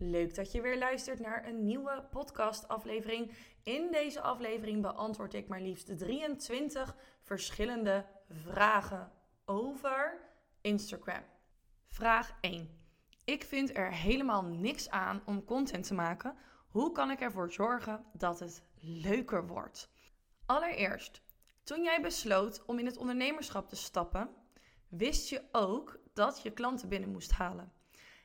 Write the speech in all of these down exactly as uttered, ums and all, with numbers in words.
Leuk dat je weer luistert naar een nieuwe podcastaflevering. In deze aflevering beantwoord ik maar liefst drieëntwintig verschillende vragen over Instagram. Vraag één. Ik vind er helemaal niks aan om content te maken. Hoe kan ik ervoor zorgen dat het leuker wordt? Allereerst, toen jij besloot om in het ondernemerschap te stappen, wist je ook dat je klanten binnen moest halen.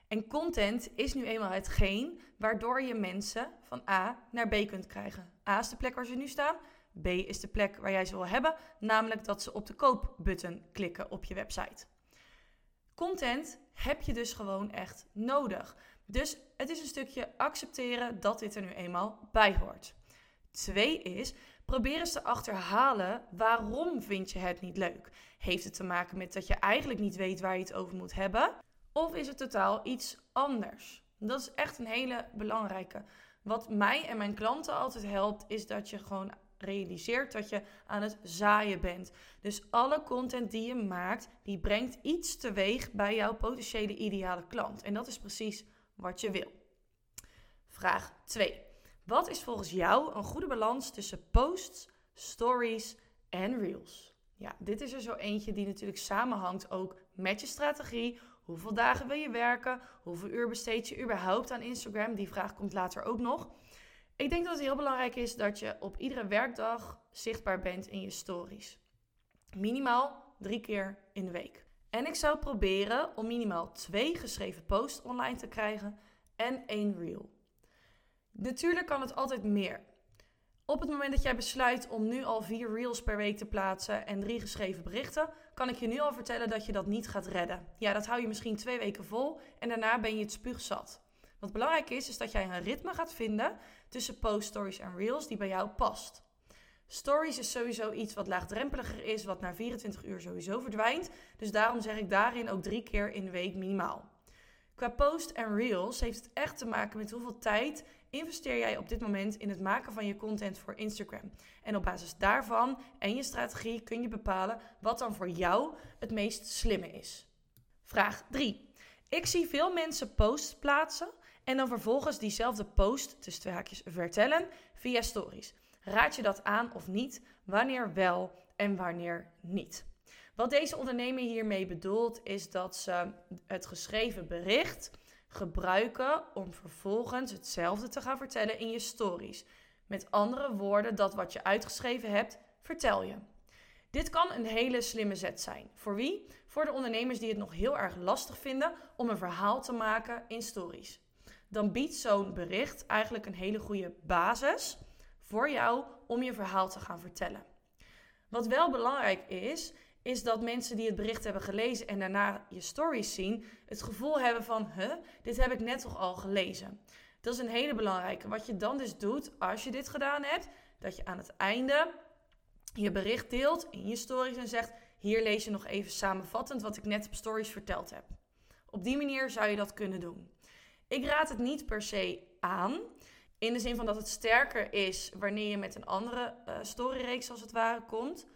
En content is nu eenmaal hetgeen waardoor je mensen van A naar B kunt krijgen. A is de plek waar ze nu staan. B is de plek waar jij ze wil hebben. Namelijk dat ze op de koopbutton klikken op je website. Content heb je dus gewoon echt nodig. Dus het is een stukje accepteren dat dit er nu eenmaal bij hoort. Twee is, probeer eens te achterhalen waarom vind je het niet leuk. Heeft het te maken met dat je eigenlijk niet weet waar je het over moet hebben? Of is het totaal iets anders? Dat is echt een hele belangrijke. Wat mij en mijn klanten altijd helpt, is dat je gewoon realiseert dat je aan het zaaien bent. Dus alle content die je maakt, die brengt iets teweeg bij jouw potentiële ideale klant. En dat is precies wat je wil. Vraag twee. Wat is volgens jou een goede balans tussen posts, stories en reels? Ja, dit is er zo eentje die natuurlijk samenhangt ook met je strategie. Hoeveel dagen wil je werken? Hoeveel uur besteed je überhaupt aan Instagram? Die vraag komt later ook nog. Ik denk dat het heel belangrijk is dat je op iedere werkdag zichtbaar bent in je stories. Minimaal drie keer in de week. En ik zou proberen om minimaal twee geschreven posts online te krijgen en één reel. Natuurlijk kan het altijd meer. Op het moment dat jij besluit om nu al vier reels per week te plaatsen en drie geschreven berichten, kan ik je nu al vertellen dat je dat niet gaat redden. Ja, dat hou je misschien twee weken vol en daarna ben je het spuugzat. Wat belangrijk is, is dat jij een ritme gaat vinden tussen posts, stories en reels die bij jou past. Stories is sowieso iets wat laagdrempeliger is, wat na vierentwintig uur sowieso verdwijnt. Dus daarom zeg ik daarin ook drie keer in de week minimaal. Qua post en reels heeft het echt te maken met hoeveel tijd investeer jij op dit moment in het maken van je content voor Instagram. En op basis daarvan en je strategie kun je bepalen wat dan voor jou het meest slimme is. Vraag drie. Ik zie veel mensen posts plaatsen en dan vervolgens diezelfde post, tussen twee haakjes, vertellen via stories. Raad je dat aan of niet? Wanneer wel en wanneer niet? Wat deze ondernemer hiermee bedoelt is dat ze het geschreven bericht gebruiken om vervolgens hetzelfde te gaan vertellen in je stories. Met andere woorden, dat wat je uitgeschreven hebt, vertel je. Dit kan een hele slimme zet zijn. Voor wie? Voor de ondernemers die het nog heel erg lastig vinden om een verhaal te maken in stories. Dan biedt zo'n bericht eigenlijk een hele goede basis voor jou om je verhaal te gaan vertellen. Wat wel belangrijk is, is dat mensen die het bericht hebben gelezen en daarna je stories zien, het gevoel hebben van, huh, dit heb ik net toch al gelezen. Dat is een hele belangrijke. Wat je dan dus doet, als je dit gedaan hebt, dat je aan het einde je bericht deelt in je stories en zegt, hier lees je nog even samenvattend wat ik net op stories verteld heb. Op die manier zou je dat kunnen doen. Ik raad het niet per se aan, in de zin van dat het sterker is wanneer je met een andere uh, storyreeks als het ware komt.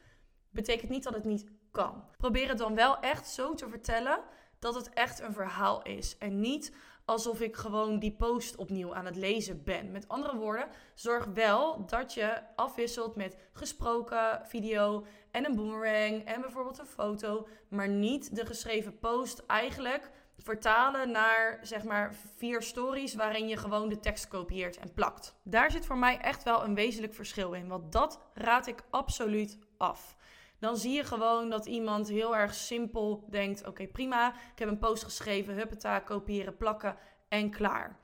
Betekent niet dat het niet kan. Probeer het dan wel echt zo te vertellen dat het echt een verhaal is. En niet alsof ik gewoon die post opnieuw aan het lezen ben. Met andere woorden, zorg wel dat je afwisselt met gesproken video en een boomerang en bijvoorbeeld een foto. Maar niet de geschreven post eigenlijk vertalen naar zeg maar vier stories waarin je gewoon de tekst kopieert en plakt. Daar zit voor mij echt wel een wezenlijk verschil in. Want dat raad ik absoluut af. Dan zie je gewoon dat iemand heel erg simpel denkt, oké, okay, prima, ik heb een post geschreven, huppeta, kopiëren, plakken en klaar.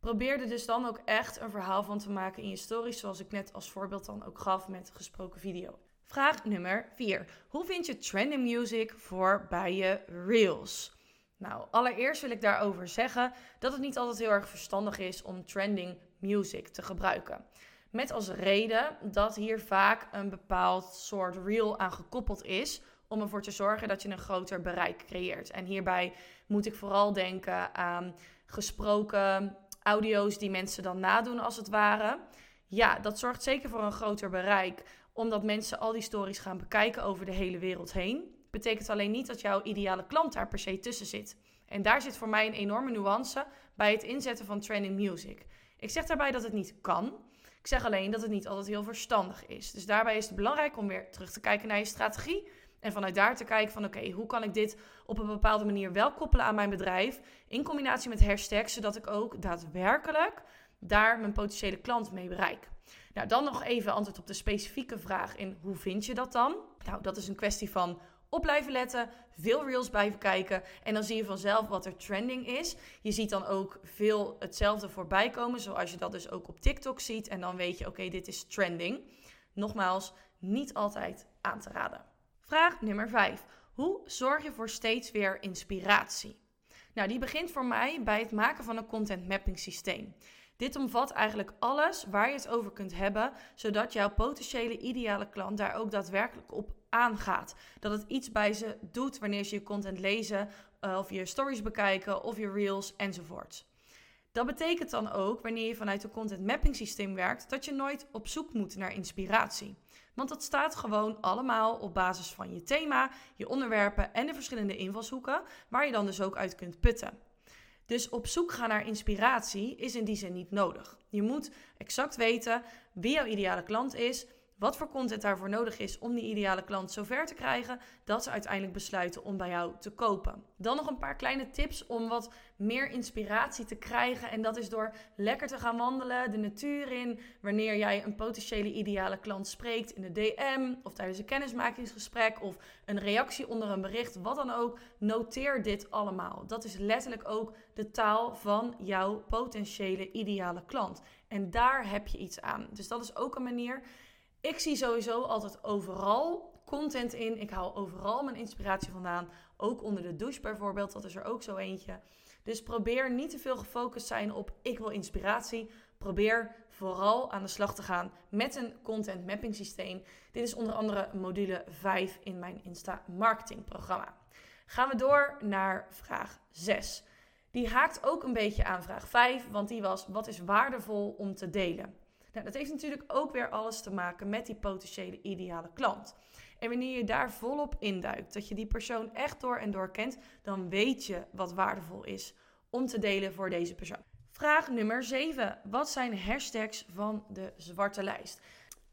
Probeer er dus dan ook echt een verhaal van te maken in je stories, zoals ik net als voorbeeld dan ook gaf met gesproken video. Vraag nummer vier. Hoe vind je trending music voor bij je reels? Nou, allereerst wil ik daarover zeggen dat het niet altijd heel erg verstandig is om trending music te gebruiken. Met als reden dat hier vaak een bepaald soort reel aan gekoppeld is om ervoor te zorgen dat je een groter bereik creëert. En hierbij moet ik vooral denken aan gesproken audio's die mensen dan nadoen als het ware. Ja, dat zorgt zeker voor een groter bereik, omdat mensen al die stories gaan bekijken over de hele wereld heen. Betekent alleen niet dat jouw ideale klant daar per se tussen zit. En daar zit voor mij een enorme nuance bij het inzetten van trending music. Ik zeg daarbij dat het niet kan. Ik zeg alleen dat het niet altijd heel verstandig is. Dus daarbij is het belangrijk om weer terug te kijken naar je strategie. En vanuit daar te kijken van oké, okay, hoe kan ik dit op een bepaalde manier wel koppelen aan mijn bedrijf. In combinatie met hashtags, zodat ik ook daadwerkelijk daar mijn potentiële klant mee bereik. Nou, dan nog even antwoord op de specifieke vraag in hoe vind je dat dan? Nou, dat is een kwestie van op blijven letten, veel reels blijven kijken en dan zie je vanzelf wat er trending is. Je ziet dan ook veel hetzelfde voorbij komen, zoals je dat dus ook op TikTok ziet. En dan weet je, oké, okay, dit is trending. Nogmaals, niet altijd aan te raden. Vraag nummer vijf. Hoe zorg je voor steeds weer inspiratie? Nou, die begint voor mij bij het maken van een content mapping systeem. Dit omvat eigenlijk alles waar je het over kunt hebben, zodat jouw potentiële ideale klant daar ook daadwerkelijk op aangaat. Dat het iets bij ze doet wanneer ze je content lezen, of je stories bekijken, of je reels, enzovoort. Dat betekent dan ook, wanneer je vanuit een content mapping systeem werkt, dat je nooit op zoek moet naar inspiratie. Want dat staat gewoon allemaal op basis van je thema, je onderwerpen en de verschillende invalshoeken, waar je dan dus ook uit kunt putten. Dus op zoek gaan naar inspiratie is in die zin niet nodig. Je moet exact weten wie jouw ideale klant is, wat voor content daarvoor nodig is om die ideale klant zover te krijgen, dat ze uiteindelijk besluiten om bij jou te kopen. Dan nog een paar kleine tips om wat meer inspiratie te krijgen. En dat is door lekker te gaan wandelen, de natuur in. Wanneer jij een potentiële ideale klant spreekt in de D M of tijdens een kennismakingsgesprek of een reactie onder een bericht, wat dan ook, noteer dit allemaal. Dat is letterlijk ook de taal van jouw potentiële ideale klant. En daar heb je iets aan. Dus dat is ook een manier. Ik zie sowieso altijd overal content in. Ik haal overal mijn inspiratie vandaan. Ook onder de douche bijvoorbeeld, dat is er ook zo eentje. Dus probeer niet te veel gefocust zijn op ik wil inspiratie. Probeer vooral aan de slag te gaan met een content mapping systeem. Dit is onder andere module vijf in mijn Insta marketing programma. Gaan we door naar vraag zes. Die haakt ook een beetje aan vraag vijf, want die was wat is waardevol om te delen? Nou, dat heeft natuurlijk ook weer alles te maken met die potentiële ideale klant. En wanneer je daar volop induikt, dat je die persoon echt door en door kent, dan weet je wat waardevol is om te delen voor deze persoon. Vraag nummer zeven. Wat zijn hashtags van de zwarte lijst?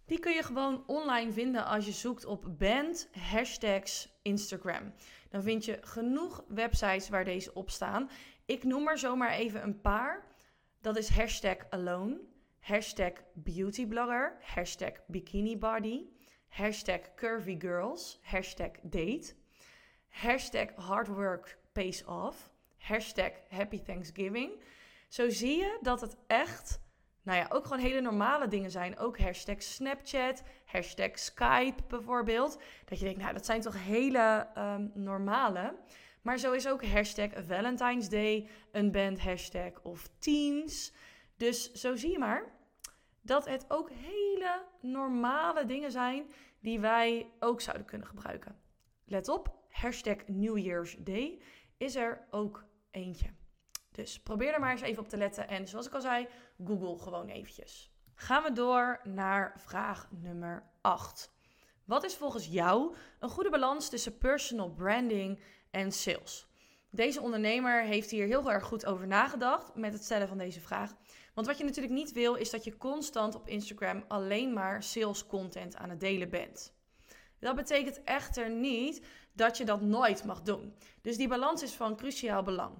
Die kun je gewoon online vinden als je zoekt op band hashtags Instagram. Dan vind je genoeg websites waar deze op staan. Ik noem er zomaar even een paar. Dat is hashtag alone. Hashtag beautyblogger, hashtag bikinibody, hashtag curvygirls, hashtag date, hashtag hardworkpaceoff, hashtag happythanksgiving. Zo zie je dat het echt, nou ja, ook gewoon hele normale dingen zijn. Ook hashtag Snapchat, hashtag Skype bijvoorbeeld. Dat je denkt, nou dat zijn toch hele um, normale. Maar zo is ook hashtag Valentine's Day, een band hashtag of teens. Dus zo zie je maar dat het ook hele normale dingen zijn die wij ook zouden kunnen gebruiken. Let op, hashtag New Year's Day is er ook eentje. Dus probeer er maar eens even op te letten. En zoals ik al zei, Google gewoon eventjes. Gaan we door naar vraag nummer acht. Wat is volgens jou een goede balans tussen personal branding en sales? Deze ondernemer heeft hier heel erg goed over nagedacht met het stellen van deze vraag. Want wat je natuurlijk niet wil, is dat je constant op Instagram alleen maar sales content aan het delen bent. Dat betekent echter niet dat je dat nooit mag doen. Dus die balans is van cruciaal belang.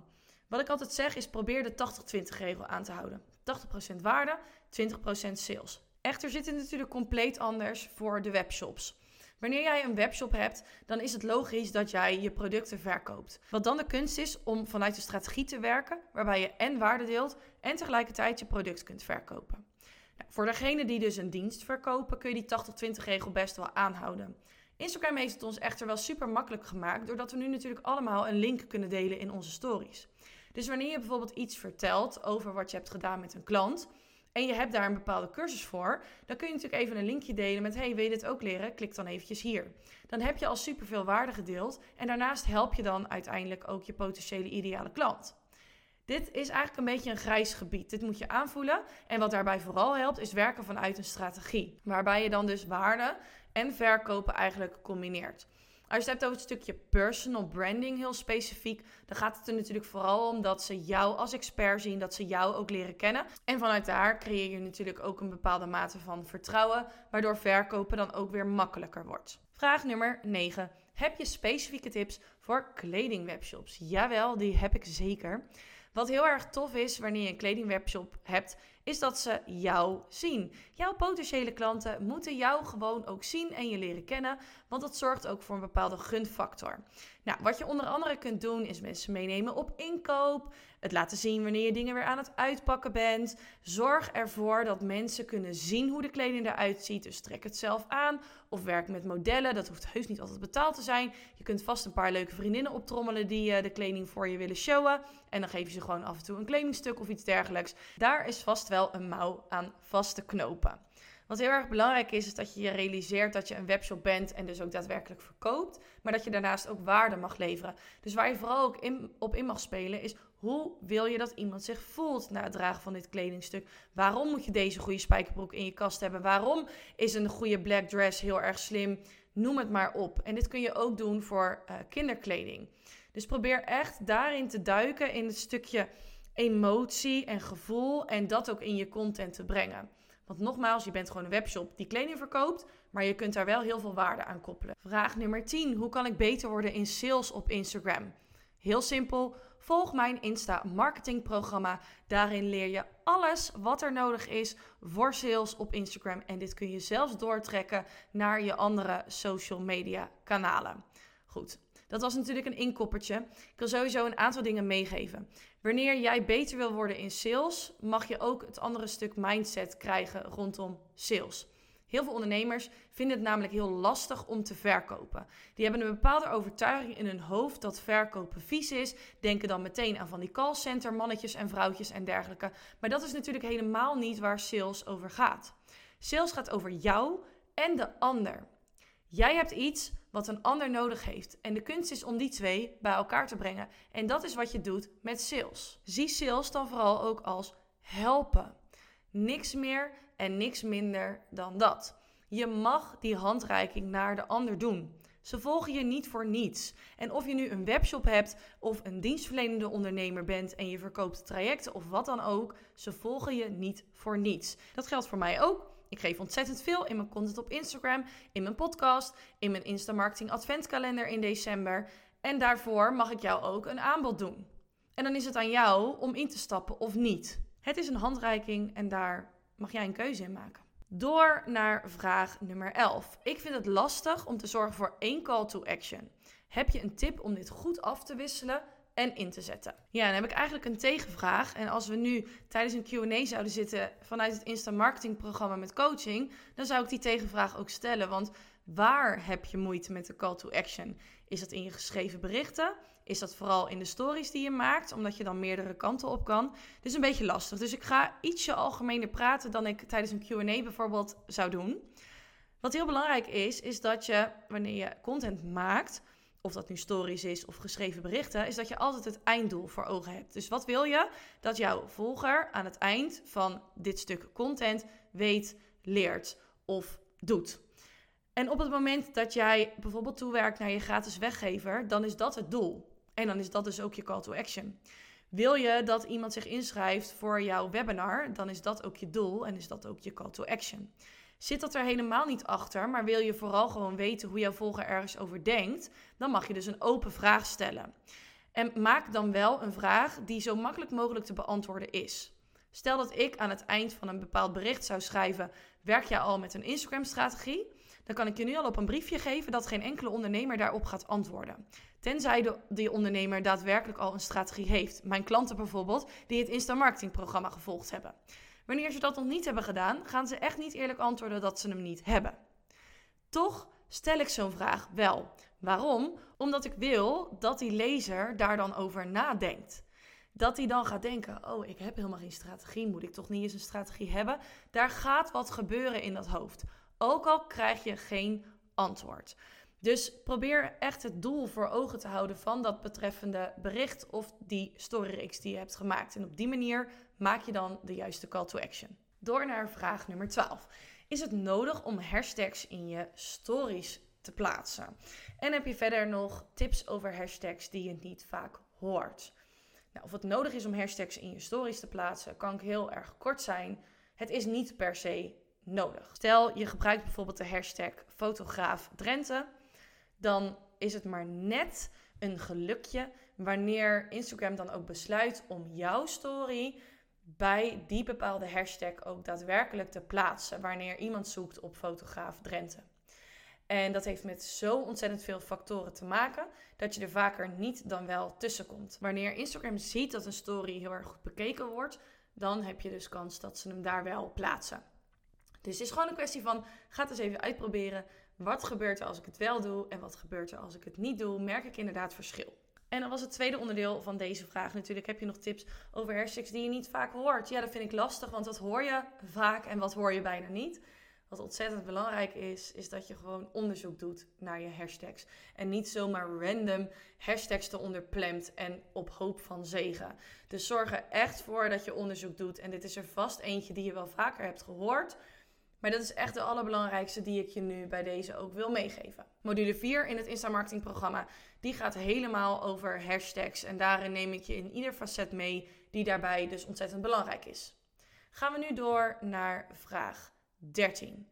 Wat ik altijd zeg is probeer de tachtig twintig regel aan te houden. tachtig procent waarde, twintig procent sales. Echter zit het natuurlijk compleet anders voor de webshops. Wanneer jij een webshop hebt, dan is het logisch dat jij je producten verkoopt. Wat dan de kunst is om vanuit de strategie te werken, waarbij je en waarde deelt en tegelijkertijd je product kunt verkopen. Nou, voor degenen die dus een dienst verkopen, kun je die tachtig twintig regel best wel aanhouden. Instagram heeft het ons echter wel super makkelijk gemaakt, doordat we nu natuurlijk allemaal een link kunnen delen in onze stories. Dus wanneer je bijvoorbeeld iets vertelt over wat je hebt gedaan met een klant, en je hebt daar een bepaalde cursus voor, dan kun je natuurlijk even een linkje delen met hey, wil je dit ook leren? Klik dan eventjes hier. Dan heb je al superveel waarde gedeeld en daarnaast help je dan uiteindelijk ook je potentiële ideale klant. Dit is eigenlijk een beetje een grijs gebied. Dit moet je aanvoelen en wat daarbij vooral helpt is werken vanuit een strategie, waarbij je dan dus waarde en verkopen eigenlijk combineert. je het hebt over het stukje personal branding heel specifiek, dan gaat het er natuurlijk vooral om dat ze jou als expert zien, dat ze jou ook leren kennen. En vanuit daar creëer je natuurlijk ook een bepaalde mate van vertrouwen, waardoor verkopen dan ook weer makkelijker wordt. Vraag nummer negen. Heb je specifieke tips voor kledingwebshops? Jawel, die heb ik zeker. Wat heel erg tof is wanneer je een kledingwebshop hebt, is dat ze jou zien. Jouw potentiële klanten moeten jou gewoon ook zien en je leren kennen, want dat zorgt ook voor een bepaalde gunfactor. Nou, wat je onder andere kunt doen is mensen meenemen op inkoop, het laten zien wanneer je dingen weer aan het uitpakken bent. Zorg ervoor dat mensen kunnen zien hoe de kleding eruit ziet, dus trek het zelf aan of werk met modellen. Dat hoeft heus niet altijd betaald te zijn. Je kunt vast een paar leuke vriendinnen optrommelen die de kleding voor je willen showen en dan geef je ze gewoon af en toe een kledingstuk of iets dergelijks. Daar is vast wel een mouw aan vast te knopen. Wat heel erg belangrijk is, is dat je je realiseert dat je een webshop bent en dus ook daadwerkelijk verkoopt, maar dat je daarnaast ook waarde mag leveren. Dus waar je vooral ook in, op in mag spelen is, hoe wil je dat iemand zich voelt na het dragen van dit kledingstuk? Waarom moet je deze goede spijkerbroek in je kast hebben? Waarom is een goede black dress heel erg slim? Noem het maar op. En dit kun je ook doen voor uh, kinderkleding. Dus probeer echt daarin te duiken in het stukje emotie en gevoel en dat ook in je content te brengen. Want nogmaals, je bent gewoon een webshop die kleding verkoopt, maar je kunt daar wel heel veel waarde aan koppelen. Vraag nummer tien. Hoe kan ik beter worden in sales op Instagram? Heel simpel, volg mijn Insta marketingprogramma. Daarin leer je alles wat er nodig is voor sales op Instagram. En dit kun je zelfs doortrekken naar je andere social media kanalen. Goed. Dat was natuurlijk een inkoppertje. Ik wil sowieso een aantal dingen meegeven. Wanneer jij beter wil worden in sales, mag je ook het andere stuk mindset krijgen rondom sales. Heel veel ondernemers vinden het namelijk heel lastig om te verkopen. Die hebben een bepaalde overtuiging in hun hoofd dat verkopen vies is. Denken dan meteen aan van die callcenter mannetjes en vrouwtjes en dergelijke. Maar dat is natuurlijk helemaal niet waar sales over gaat. Sales gaat over jou en de ander. Jij hebt iets wat een ander nodig heeft. En de kunst is om die twee bij elkaar te brengen. En dat is wat je doet met sales. Zie sales dan vooral ook als helpen. Niks meer en niks minder dan dat. Je mag die handreiking naar de ander doen. Ze volgen je niet voor niets. En of je nu een webshop hebt of een dienstverlenende ondernemer bent en je verkoopt trajecten of wat dan ook, ze volgen je niet voor niets. Dat geldt voor mij ook. Ik geef ontzettend veel in mijn content op Instagram, in mijn podcast, in mijn Insta Marketing Adventkalender in december. En daarvoor mag ik jou ook een aanbod doen. En dan is het aan jou om in te stappen of niet. Het is een handreiking en daar mag jij een keuze in maken. Door naar vraag nummer elf. Ik vind het lastig om te zorgen voor één call to action. Heb je een tip om dit goed af te wisselen en in te zetten? Ja, dan heb ik eigenlijk een tegenvraag. En als we nu tijdens een Q en A zouden zitten vanuit het Insta Marketing Programma met coaching, dan zou ik die tegenvraag ook stellen. Want waar heb je moeite met de call to action? Is dat in je geschreven berichten? Is dat vooral in de stories die je maakt? Omdat je dan meerdere kanten op kan. Dus een beetje lastig. Dus ik ga ietsje algemener praten dan ik tijdens een Q en A bijvoorbeeld zou doen. Wat heel belangrijk is, is dat je wanneer je content maakt, of dat nu stories is of geschreven berichten, is dat je altijd het einddoel voor ogen hebt. Dus wat wil je? Dat jouw volger aan het eind van dit stuk content weet, leert of doet. En op het moment dat jij bijvoorbeeld toewerkt naar je gratis weggever, dan is dat het doel. En dan is dat dus ook je call to action. Wil je dat iemand zich inschrijft voor jouw webinar, dan is dat ook je doel en is dat ook je call to action. Zit dat er helemaal niet achter, maar wil je vooral gewoon weten hoe jouw volger ergens over denkt, dan mag je dus een open vraag stellen. En maak dan wel een vraag die zo makkelijk mogelijk te beantwoorden is. Stel dat ik aan het eind van een bepaald bericht zou schrijven, werk jij al met een Instagram-strategie? Dan kan ik je nu al op een briefje geven dat geen enkele ondernemer daarop gaat antwoorden. Tenzij de, die ondernemer daadwerkelijk al een strategie heeft. Mijn klanten bijvoorbeeld, die het Insta-marketingprogramma gevolgd hebben. Wanneer ze dat nog niet hebben gedaan, gaan ze echt niet eerlijk antwoorden dat ze hem niet hebben. Toch stel ik zo'n vraag wel. Waarom? Omdat ik wil dat die lezer daar dan over nadenkt. Dat hij dan gaat denken, oh, ik heb helemaal geen strategie, moet ik toch niet eens een strategie hebben? Daar gaat wat gebeuren in dat hoofd. Ook al krijg je geen antwoord. Dus probeer echt het doel voor ogen te houden van dat betreffende bericht of die storyreeks die je hebt gemaakt. En op die manier maak je dan de juiste call to action. Door naar vraag nummer twaalf. Is het nodig om hashtags in je stories te plaatsen. En heb je verder nog tips over hashtags die je niet vaak hoort. Nou, of het nodig is om hashtags in je stories te plaatsen, kan ik heel erg kort zijn. Het is niet per se nodig. Stel, je gebruikt bijvoorbeeld de hashtag fotograaf Drenthe. Dan is het maar net een gelukje wanneer Instagram dan ook besluit om jouw story bij die bepaalde hashtag ook daadwerkelijk te plaatsen. Wanneer iemand zoekt op fotograaf Drenthe. En dat heeft met zo ontzettend veel factoren te maken dat je er vaker niet dan wel tussenkomt. Wanneer Instagram ziet dat een story heel erg goed bekeken wordt, dan heb je dus kans dat ze hem daar wel plaatsen. Dus het is gewoon een kwestie van, ga het eens even uitproberen. Wat gebeurt er als ik het wel doe en wat gebeurt er als ik het niet doe? Merk ik inderdaad verschil? En dan was het tweede onderdeel van deze vraag natuurlijk. Heb je nog tips over hashtags die je niet vaak hoort? Ja, dat vind ik lastig, want wat hoor je vaak en wat hoor je bijna niet? Wat ontzettend belangrijk is, is dat je gewoon onderzoek doet naar je hashtags. En niet zomaar random hashtags eronder plemt en op hoop van zegen. Dus zorg er echt voor dat je onderzoek doet. En dit is er vast eentje die je wel vaker hebt gehoord. Maar dat is echt de allerbelangrijkste die ik je nu bij deze ook wil meegeven. Module vier in het Insta-marketing programma, die gaat helemaal over hashtags. En daarin neem ik je in ieder facet mee die daarbij dus ontzettend belangrijk is. Gaan we nu door naar vraag dertien.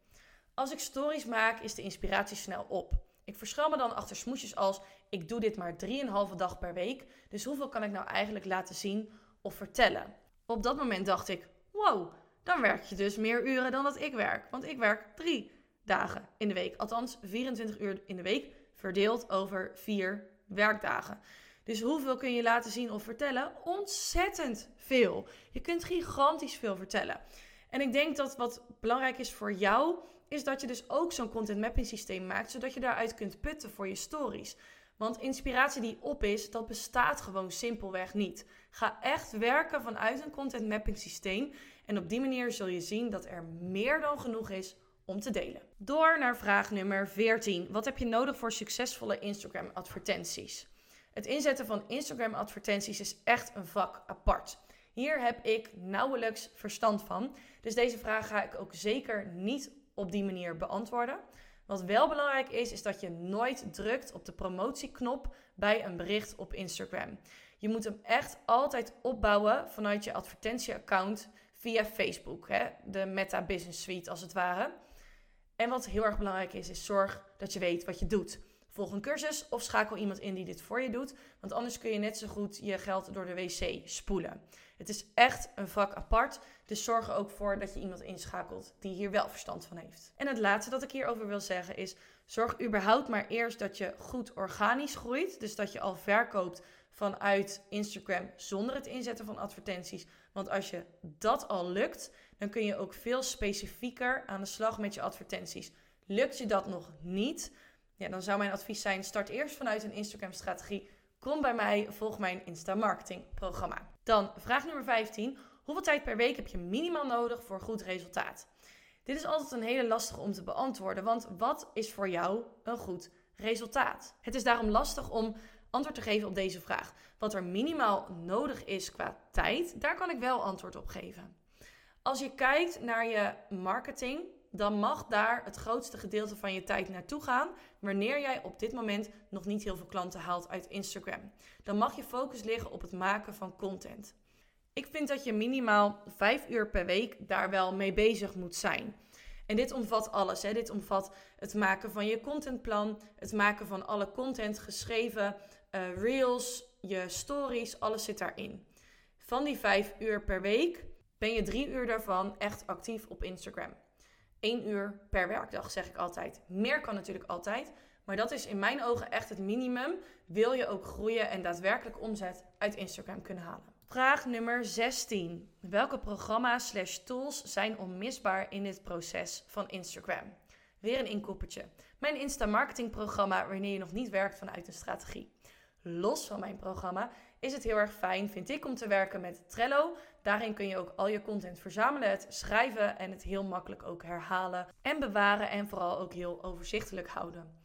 Als ik stories maak, is de inspiratie snel op. Ik verschuil me dan achter smoesjes als, ik doe dit maar drieënhalve dag per week. Dus hoeveel kan ik nou eigenlijk laten zien of vertellen? Op dat moment dacht ik, wow, dan werk je dus meer uren dan dat ik werk. Want ik werk drie dagen in de week. Althans, vierentwintig uur in de week verdeeld over vier werkdagen. Dus hoeveel kun je laten zien of vertellen? Ontzettend veel. Je kunt gigantisch veel vertellen. En ik denk dat wat belangrijk is voor jou, is dat je dus ook zo'n content mapping systeem maakt, zodat je daaruit kunt putten voor je stories. Want inspiratie die op is, dat bestaat gewoon simpelweg niet. Ga echt werken vanuit een content mapping systeem. En op die manier zul je zien dat er meer dan genoeg is om te delen. Door naar vraag nummer veertien. Wat heb je nodig voor succesvolle Instagram advertenties? Het inzetten van Instagram advertenties is echt een vak apart. Hier heb ik nauwelijks verstand van. Dus deze vraag ga ik ook zeker niet op die manier beantwoorden. Wat wel belangrijk is, is dat je nooit drukt op de promotieknop bij een bericht op Instagram. Je moet hem echt altijd opbouwen vanuit je advertentieaccount via Facebook. Hè? De Meta Business Suite als het ware. En wat heel erg belangrijk is, is zorg dat je weet wat je doet. Volg een cursus of schakel iemand in die dit voor je doet. Want anders kun je net zo goed je geld door de wc spoelen. Het is echt een vak apart. Dus zorg er ook voor dat je iemand inschakelt die hier wel verstand van heeft. En het laatste dat ik hierover wil zeggen is, zorg überhaupt maar eerst dat je goed organisch groeit. Dus dat je al verkoopt vanuit Instagram zonder het inzetten van advertenties. Want als je dat al lukt, dan kun je ook veel specifieker aan de slag met je advertenties. Lukt je dat nog niet? Ja, dan zou mijn advies zijn, start eerst vanuit een Instagram-strategie. Kom bij mij, volg mijn Insta-marketing-programma. Dan vraag nummer vijftien. Hoeveel tijd per week heb je minimaal nodig voor goed resultaat? Dit is altijd een hele lastige om te beantwoorden, want wat is voor jou een goed resultaat? Het is daarom lastig om antwoord te geven op deze vraag. Wat er minimaal nodig is qua tijd, daar kan ik wel antwoord op geven. Als je kijkt naar je marketing, dan mag daar het grootste gedeelte van je tijd naartoe gaan wanneer jij op dit moment nog niet heel veel klanten haalt uit Instagram. Dan mag je focus liggen op het maken van content. Ik vind dat je minimaal vijf uur per week daar wel mee bezig moet zijn. En dit omvat alles. Hè? Dit omvat het maken van je contentplan, het maken van alle content geschreven, uh, reels, je stories, alles zit daarin. Van die vijf uur per week ben je drie uur daarvan echt actief op Instagram. één uur per werkdag, zeg ik altijd. Meer kan natuurlijk altijd, maar dat is in mijn ogen echt het minimum. Wil je ook groeien en daadwerkelijk omzet uit Instagram kunnen halen. Vraag nummer zestien. Welke programma's slash tools zijn onmisbaar in dit proces van Instagram? Weer een inkoppertje. Mijn Insta-marketing-programma wanneer je nog niet werkt vanuit een strategie. Los van mijn programma is het heel erg fijn, vind ik, om te werken met Trello. Daarin kun je ook al je content verzamelen, het schrijven en het heel makkelijk ook herhalen en bewaren en vooral ook heel overzichtelijk houden.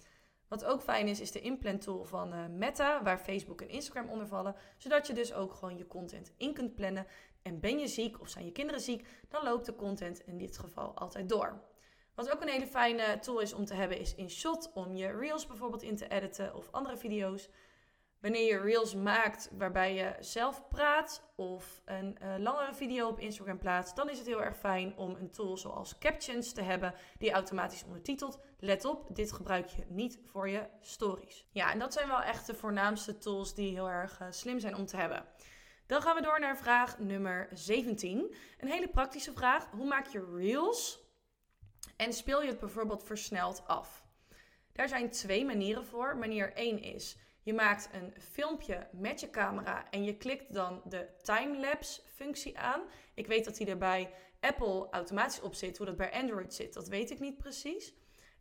Wat ook fijn is, is de inplan tool van uh, Meta, waar Facebook en Instagram onder vallen, zodat je dus ook gewoon je content in kunt plannen. En ben je ziek of zijn je kinderen ziek, dan loopt de content in dit geval altijd door. Wat ook een hele fijne tool is om te hebben is InShot om je reels bijvoorbeeld in te editen of andere video's. Wanneer je reels maakt waarbij je zelf praat of een uh, langere video op Instagram plaatst, dan is het heel erg fijn om een tool zoals Captions te hebben die automatisch ondertitelt. Let op, dit gebruik je niet voor je stories. Ja, en dat zijn wel echt de voornaamste tools die heel erg uh, slim zijn om te hebben. Dan gaan we door naar vraag nummer zeventien. Een hele praktische vraag. Hoe maak je reels en speel je het bijvoorbeeld versneld af? Daar zijn twee manieren voor. Manier één is, je maakt een filmpje met je camera en je klikt dan de timelapse functie aan. Ik weet dat die er bij Apple automatisch op zit. Hoe dat bij Android zit, dat weet ik niet precies.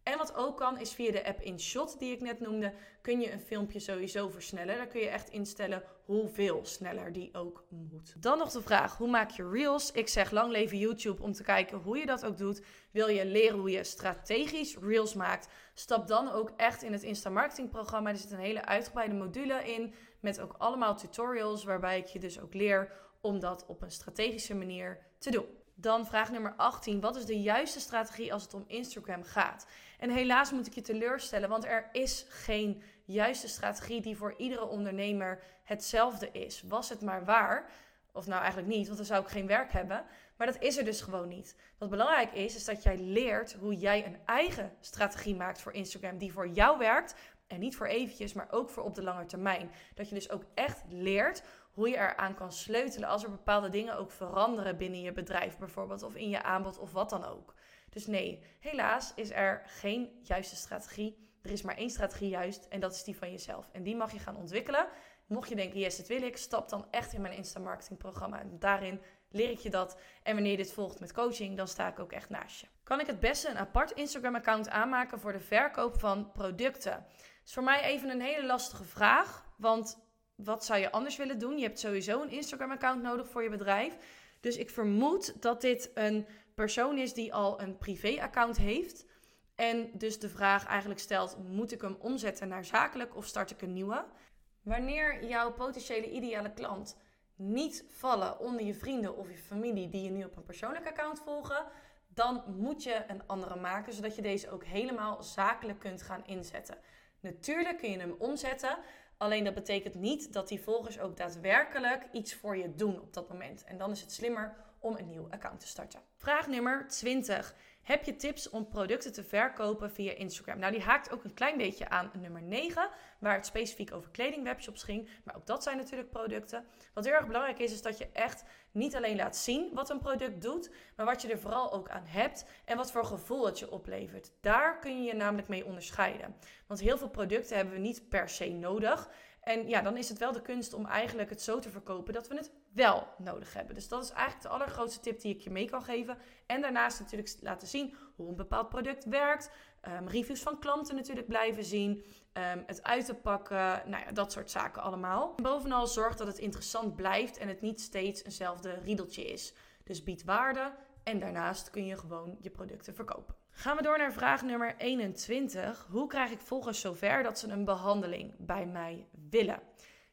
En wat ook kan, is via de app InShot die ik net noemde, kun je een filmpje sowieso versnellen. Daar kun je echt instellen hoeveel sneller die ook moet. Dan nog de vraag, hoe maak je reels? Ik zeg lang leven YouTube om te kijken hoe je dat ook doet. Wil je leren hoe je strategisch reels maakt? Stap dan ook echt in het Insta Marketing programma. Er zit een hele uitgebreide module in met ook allemaal tutorials waarbij ik je dus ook leer om dat op een strategische manier te doen. Dan vraag nummer achttien. Wat is de juiste strategie als het om Instagram gaat? En helaas moet ik je teleurstellen, want er is geen juiste strategie die voor iedere ondernemer hetzelfde is. Was het maar waar, of nou eigenlijk niet, want dan zou ik geen werk hebben. Maar dat is er dus gewoon niet. Wat belangrijk is, is dat jij leert hoe jij een eigen strategie maakt voor Instagram die voor jou werkt. En niet voor eventjes, maar ook voor op de lange termijn. Dat je dus ook echt leert hoe je eraan kan sleutelen als er bepaalde dingen ook veranderen binnen je bedrijf bijvoorbeeld. Of in je aanbod of wat dan ook. Dus nee, helaas is er geen juiste strategie. Er is maar één strategie juist en dat is die van jezelf. En die mag je gaan ontwikkelen. Mocht je denken, yes, dat wil ik, stap dan echt in mijn Insta Marketing programma. En daarin leer ik je dat. En wanneer je dit volgt met coaching, dan sta ik ook echt naast je. Kan ik het beste een apart Instagram account aanmaken voor de verkoop van producten? Dat is voor mij even een hele lastige vraag, want wat zou je anders willen doen? Je hebt sowieso een Instagram-account nodig voor je bedrijf. Dus ik vermoed dat dit een persoon is die al een privé-account heeft. En dus de vraag eigenlijk stelt, moet ik hem omzetten naar zakelijk of start ik een nieuwe? Wanneer jouw potentiële ideale klant niet vallen onder je vrienden of je familie die je nu op een persoonlijk account volgen, dan moet je een andere maken, zodat je deze ook helemaal zakelijk kunt gaan inzetten. Natuurlijk kun je hem omzetten, alleen dat betekent niet dat die volgers ook daadwerkelijk iets voor je doen op dat moment. En dan is het slimmer om een nieuw account te starten. Vraag nummer twintig. Heb je tips om producten te verkopen via Instagram? Nou, die haakt ook een klein beetje aan nummer negen, waar het specifiek over kledingwebshops ging. Maar ook dat zijn natuurlijk producten. Wat heel erg belangrijk is, is dat je echt niet alleen laat zien wat een product doet, maar wat je er vooral ook aan hebt en wat voor gevoel het je oplevert. Daar kun je je namelijk mee onderscheiden. Want heel veel producten hebben we niet per se nodig. En ja, dan is het wel de kunst om eigenlijk het zo te verkopen dat we het wel nodig hebben. Dus dat is eigenlijk de allergrootste tip die ik je mee kan geven. En daarnaast natuurlijk laten zien hoe een bepaald product werkt. Um, reviews van klanten natuurlijk blijven zien. Um, het uit te pakken, nou ja, dat soort zaken allemaal. En bovenal zorg dat het interessant blijft en het niet steeds eenzelfde riedeltje is. Dus bied waarde en daarnaast kun je gewoon je producten verkopen. Gaan we door naar vraag nummer eenentwintig. Hoe krijg ik volgers zover dat ze een behandeling bij mij willen?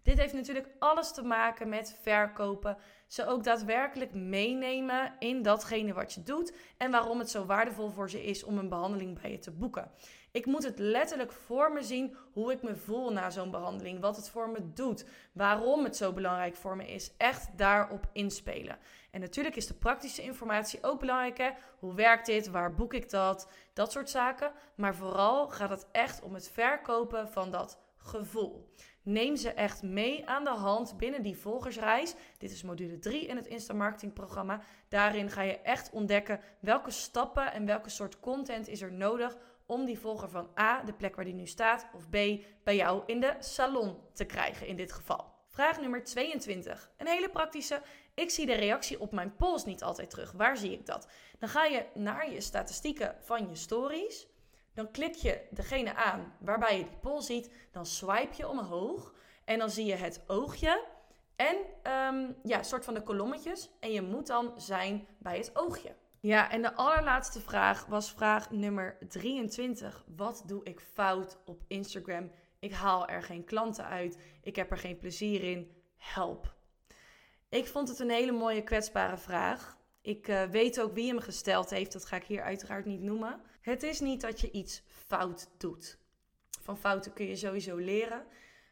Dit heeft natuurlijk alles te maken met verkopen. Ze ook daadwerkelijk meenemen in datgene wat je doet en waarom het zo waardevol voor ze is om een behandeling bij je te boeken. Ik moet het letterlijk voor me zien hoe ik me voel na zo'n behandeling, wat het voor me doet, waarom het zo belangrijk voor me is. Echt daarop inspelen. En natuurlijk is de praktische informatie ook belangrijk, hè? Hoe werkt dit? Waar boek ik dat? Dat soort zaken. Maar vooral gaat het echt om het verkopen van dat gevoel. Neem ze echt mee aan de hand binnen die volgersreis. Dit is module drie in het Insta Marketing programma. Daarin ga je echt ontdekken welke stappen en welke soort content is er nodig om die volger van A, de plek waar die nu staat, of B, bij jou in de salon te krijgen in dit geval. Vraag nummer tweeëntwintig. Een hele praktische. Ik zie de reactie op mijn polls niet altijd terug. Waar zie ik dat? Dan ga je naar je statistieken van je stories. Dan klik je degene aan waarbij je die poll ziet. Dan swipe je omhoog en dan zie je het oogje en um, ja, een soort van de kolommetjes. En je moet dan zijn bij het oogje. Ja, en de allerlaatste vraag was vraag nummer drieëntwintig. Wat doe ik fout op Instagram? Ik haal er geen klanten uit. Ik heb er geen plezier in. Help. Ik vond het een hele mooie kwetsbare vraag. Ik uh, weet ook wie hem gesteld heeft, dat ga ik hier uiteraard niet noemen. Het is niet dat je iets fout doet. Van fouten kun je sowieso leren.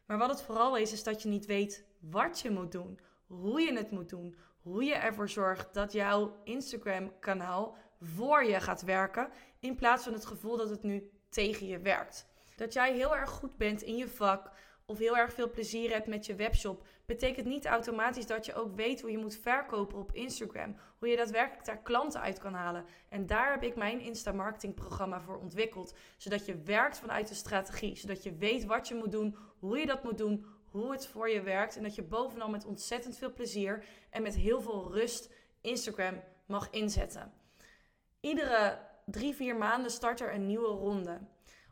Maar wat het vooral is, is dat je niet weet wat je moet doen, hoe je het moet doen, hoe je ervoor zorgt dat jouw Instagram-kanaal voor je gaat werken, in plaats van het gevoel dat het nu tegen je werkt. Dat jij heel erg goed bent in je vak of heel erg veel plezier hebt met je webshop, betekent niet automatisch dat je ook weet hoe je moet verkopen op Instagram. Hoe je daadwerkelijk daar klanten uit kan halen. En daar heb ik mijn Insta-marketingprogramma voor ontwikkeld. Zodat je werkt vanuit de strategie. Zodat je weet wat je moet doen, hoe je dat moet doen, hoe het voor je werkt. En dat je bovenal met ontzettend veel plezier en met heel veel rust Instagram mag inzetten. Iedere drie, vier maanden start er een nieuwe ronde.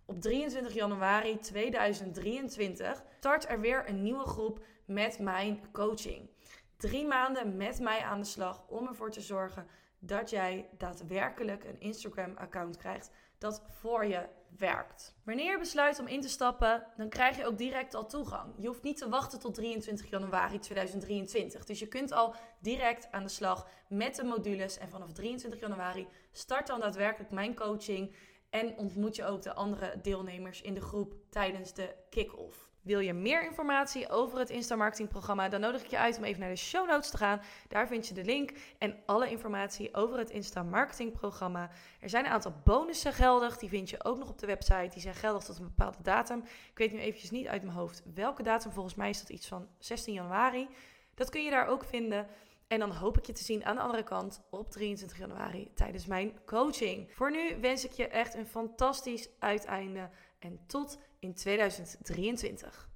Op drieëntwintig januari tweeduizend drieëntwintig start er weer een nieuwe groep met mijn coaching. Drie maanden met mij aan de slag om ervoor te zorgen dat jij daadwerkelijk een Instagram-account krijgt dat voor je werkt. Wanneer je besluit om in te stappen, dan krijg je ook direct al toegang. Je hoeft niet te wachten tot drieëntwintig januari tweeduizend drieëntwintig. Dus je kunt al direct aan de slag met de modules. En vanaf drieëntwintig januari start dan daadwerkelijk mijn coaching. En ontmoet je ook de andere deelnemers in de groep tijdens de kick-off. Wil je meer informatie over het Insta-marketingprogramma? Dan nodig ik je uit om even naar de show notes te gaan. Daar vind je de link en alle informatie over het Insta-marketingprogramma. Er zijn een aantal bonussen geldig. Die vind je ook nog op de website. Die zijn geldig tot een bepaalde datum. Ik weet nu eventjes niet uit mijn hoofd welke datum. Volgens mij is dat iets van zestien januari. Dat kun je daar ook vinden. En dan hoop ik je te zien aan de andere kant op drieëntwintig januari tijdens mijn coaching. Voor nu wens ik je echt een fantastisch uiteinde en tot in tweeduizend drieëntwintig.